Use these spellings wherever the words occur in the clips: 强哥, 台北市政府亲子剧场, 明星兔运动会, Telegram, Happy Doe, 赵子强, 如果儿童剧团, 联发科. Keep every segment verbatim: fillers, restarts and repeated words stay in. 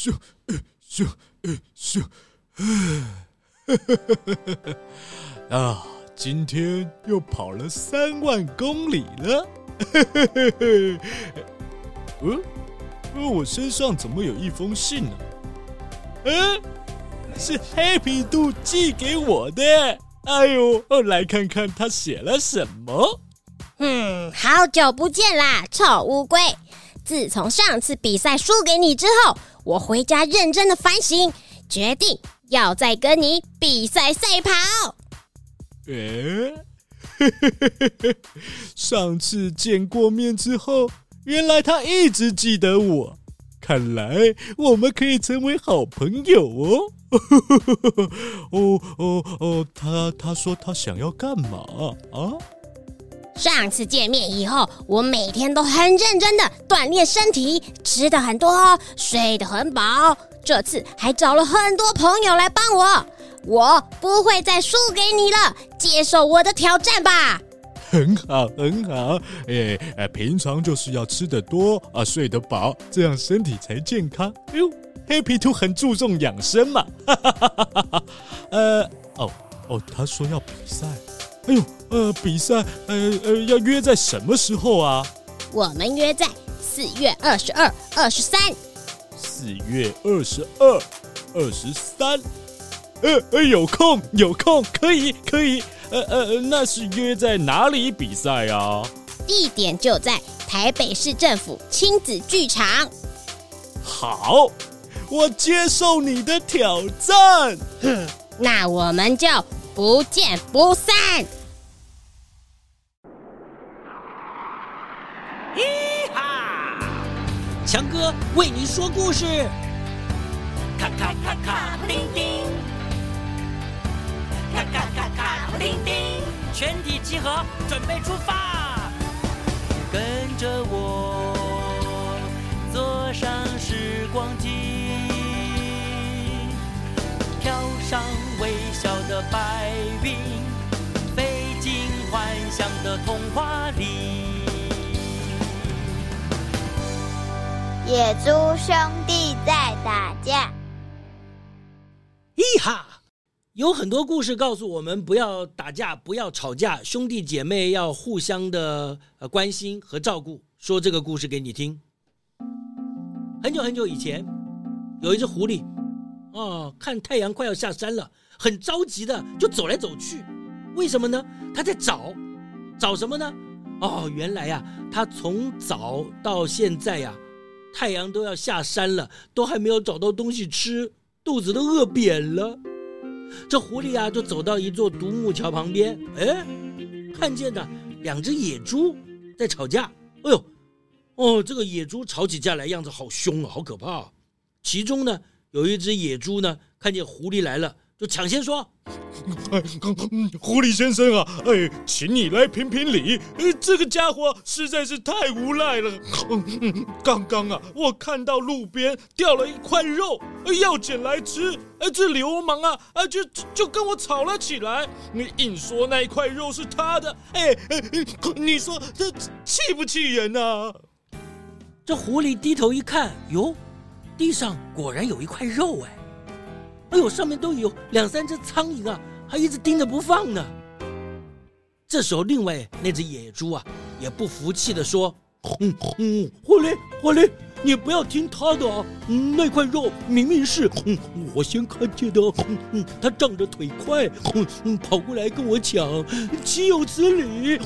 咻咻咻！啊，今天又跑了三万公里了。嗯，我身上怎么有一封信呢？嗯，是 Happy Doe 寄给我的。哎呦，来看看他写了什么。嗯，好久不见啦，臭乌龟！自从上次比赛输给你之后，我回家认真的反省，决定要再跟你比赛赛跑。欸、上次见过面之后，原来他一直记得我，看来我们可以成为好朋友哦。哦哦哦，他他说他想要干嘛啊？上次见面以后，我每天都很认真的锻炼身体，吃的很多哦，睡得很饱。这次还找了很多朋友来帮我，我不会再输给你了，接受我的挑战吧。很好，很好。哎哎，平常就是要吃得多啊，睡得饱，这样身体才健康。哎呦 ，Happy Doe 很注重养生嘛。哈哈哈哈哈。呃，哦哦，他说要比赛。哎呦，呃，比赛，呃呃，要约在什么时候啊？我们约在四月二十二、二十三。四月二十二、二十三。呃呃，有空，有空，可以，可以。呃呃，那是约在哪里比赛啊？地点就在台北市政府亲子剧场。好，我接受你的挑战。哼，那我们就。不见不散。咦哈！强哥为你说故事。咔咔咔咔布丁丁，咔咔咔咔布丁丁，全体集合，准备出发。跟着我，坐上时光机。飘上微笑的白云，飞进幻想的童话里。野猪兄弟在打架。咦哈！有很多故事告诉我们，不要打架，不要吵架，兄弟姐妹要互相的关心和照顾。说这个故事给你听。很久很久以前，有一只狐狸。哦，看太阳快要下山了，很着急的就走来走去，为什么呢？他在找，找什么呢？哦，原来呀，他从早到现在呀，太阳都要下山了，都还没有找到东西吃，肚子都饿扁了。这狐狸呀，就走到一座独木桥旁边，哎，看见的两只野猪在吵架。哎呦，哦，这个野猪吵起架来样子好凶啊，好可怕啊。其中呢。有一只野猪呢，看见狐狸来了，就抢先说：“狐狸先生啊，哎，请你来评评理，这个家伙实在是太无赖了。刚刚啊，我看到路边掉了一块肉，要捡来吃，这流氓啊，就就跟我吵了起来，硬说那一块肉是他的，哎，你说这气不气人啊？”这狐狸低头一看，哟。地上果然有一块肉，哎，哎呦，上面都有两三只苍蝇啊，还一直盯着不放呢。这时候，另外那只野猪啊，也不服气的说：“嗯嗯，狐狸，狐狸，你不要听他的啊，嗯、那块肉明明是、嗯、我先看见的，嗯嗯、他仗着腿快、嗯嗯，跑过来跟我抢，岂有此理！”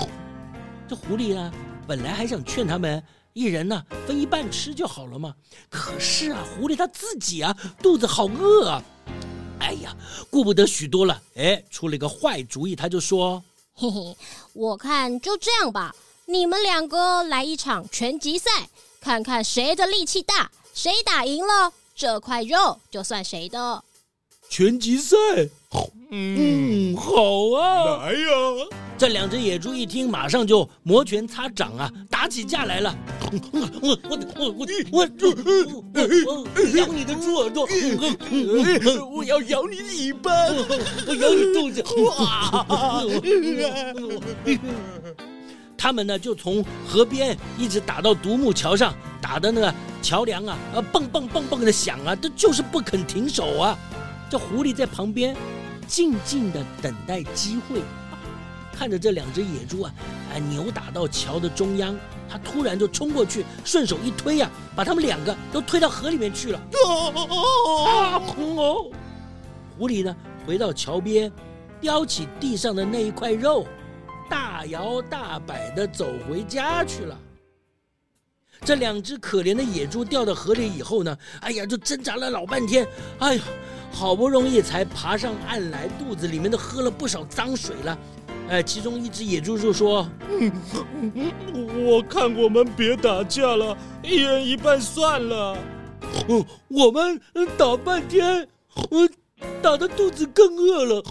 这狐狸啊，本来还想劝他们。一人呢、啊、分一半吃就好了嘛。可是啊，狐狸他自己啊肚子好饿啊。哎呀，顾不得许多了，哎，出了一个坏主意，他就说：“嘿嘿，我看就这样吧，你们两个来一场拳击赛，看看谁的力气大，谁打赢了，这块肉就算谁的。”拳击赛？嗯，好啊，来呀、啊！这两只野猪一听，马上就摩拳擦掌啊，打起架来了。我我我我我我咬你的猪耳朵，我要咬你的尾巴，我咬你肚子。哇！他们呢就从河边一直打到独木桥上，打的那个桥梁啊，呃，蹦蹦蹦蹦的响啊，这就是不肯停手啊。这狐狸在旁边静静的等待机会，看着这两只野猪啊，啊，扭打到桥的中央，他突然就冲过去，顺手一推啊，把他们两个都推到河里面去了。啊哦、狐狸呢，回到桥边，叼起地上的那一块肉，大摇大摆的走回家去了。这两只可怜的野猪掉到河里以后呢，哎呀，就挣扎了老半天，哎呀，好不容易才爬上岸来，肚子里面都喝了不少脏水了。哎，其中一只野猪就说：“嗯，我看我们别打架了，一人一半算了。嗯、我们打半天，嗯、打得肚子更饿了。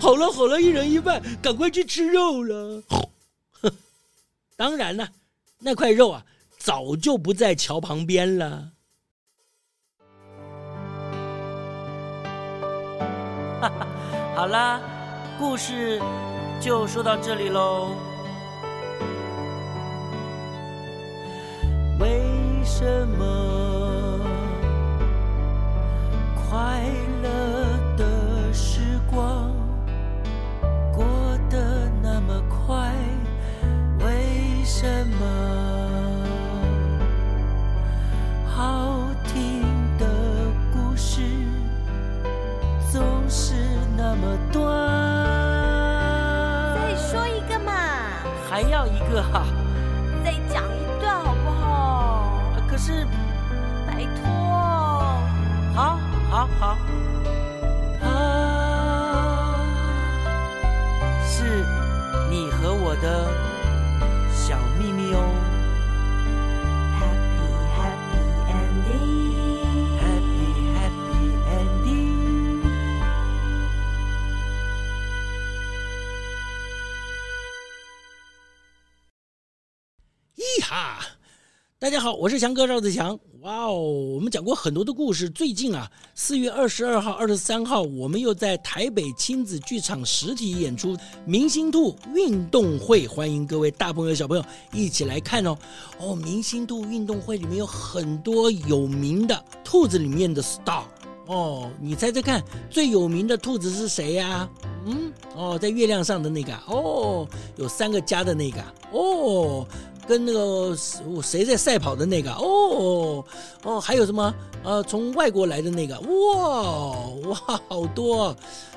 好了好了，一人一半，赶快去吃肉了。”当然了，那块肉啊，早就不在桥旁边了。哈哈，好啦，故事就说到这里喽。为什么快乐的时光过得那么快？为什么好听的故事总是那么短？还要一个哈、啊，再讲一段好不好？可是，拜托，好，好，好。他是你和我的小秘密哦。Happy Happy Ending。Happy Happy Ending。啊，大家好，我是强哥赵子强。哇哦，我们讲过很多的故事。最近啊，四月二十二号、二十三号，我们又在台北亲子剧场实体演出《明星兔运动会》，欢迎各位大朋友小朋友一起来看哦。哦，《明星兔运动会》里面有很多有名的兔子里面的 star 哦，你猜猜看，最有名的兔子是谁呀、啊？嗯，哦，在月亮上的那个哦，有三个家的那个哦，跟那个谁在赛跑的那个哦哦，还有什么呃，从外国来的那个哇哇，好多，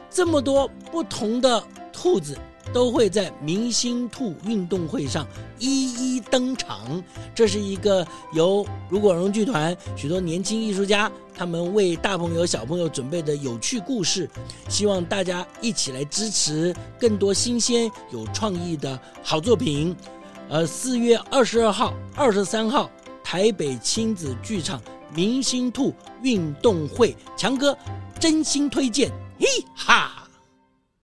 这么多不同的兔子都会在明星兔运动会上一一登场。这是一个由如果儿童剧团许多年轻艺术家他们为大朋友小朋友准备的有趣故事，希望大家一起来支持更多新鲜有创意的好作品。呃，四月二十二号、二十三号，台北亲子剧场明星兔运动会，强哥真心推荐，嘿哈。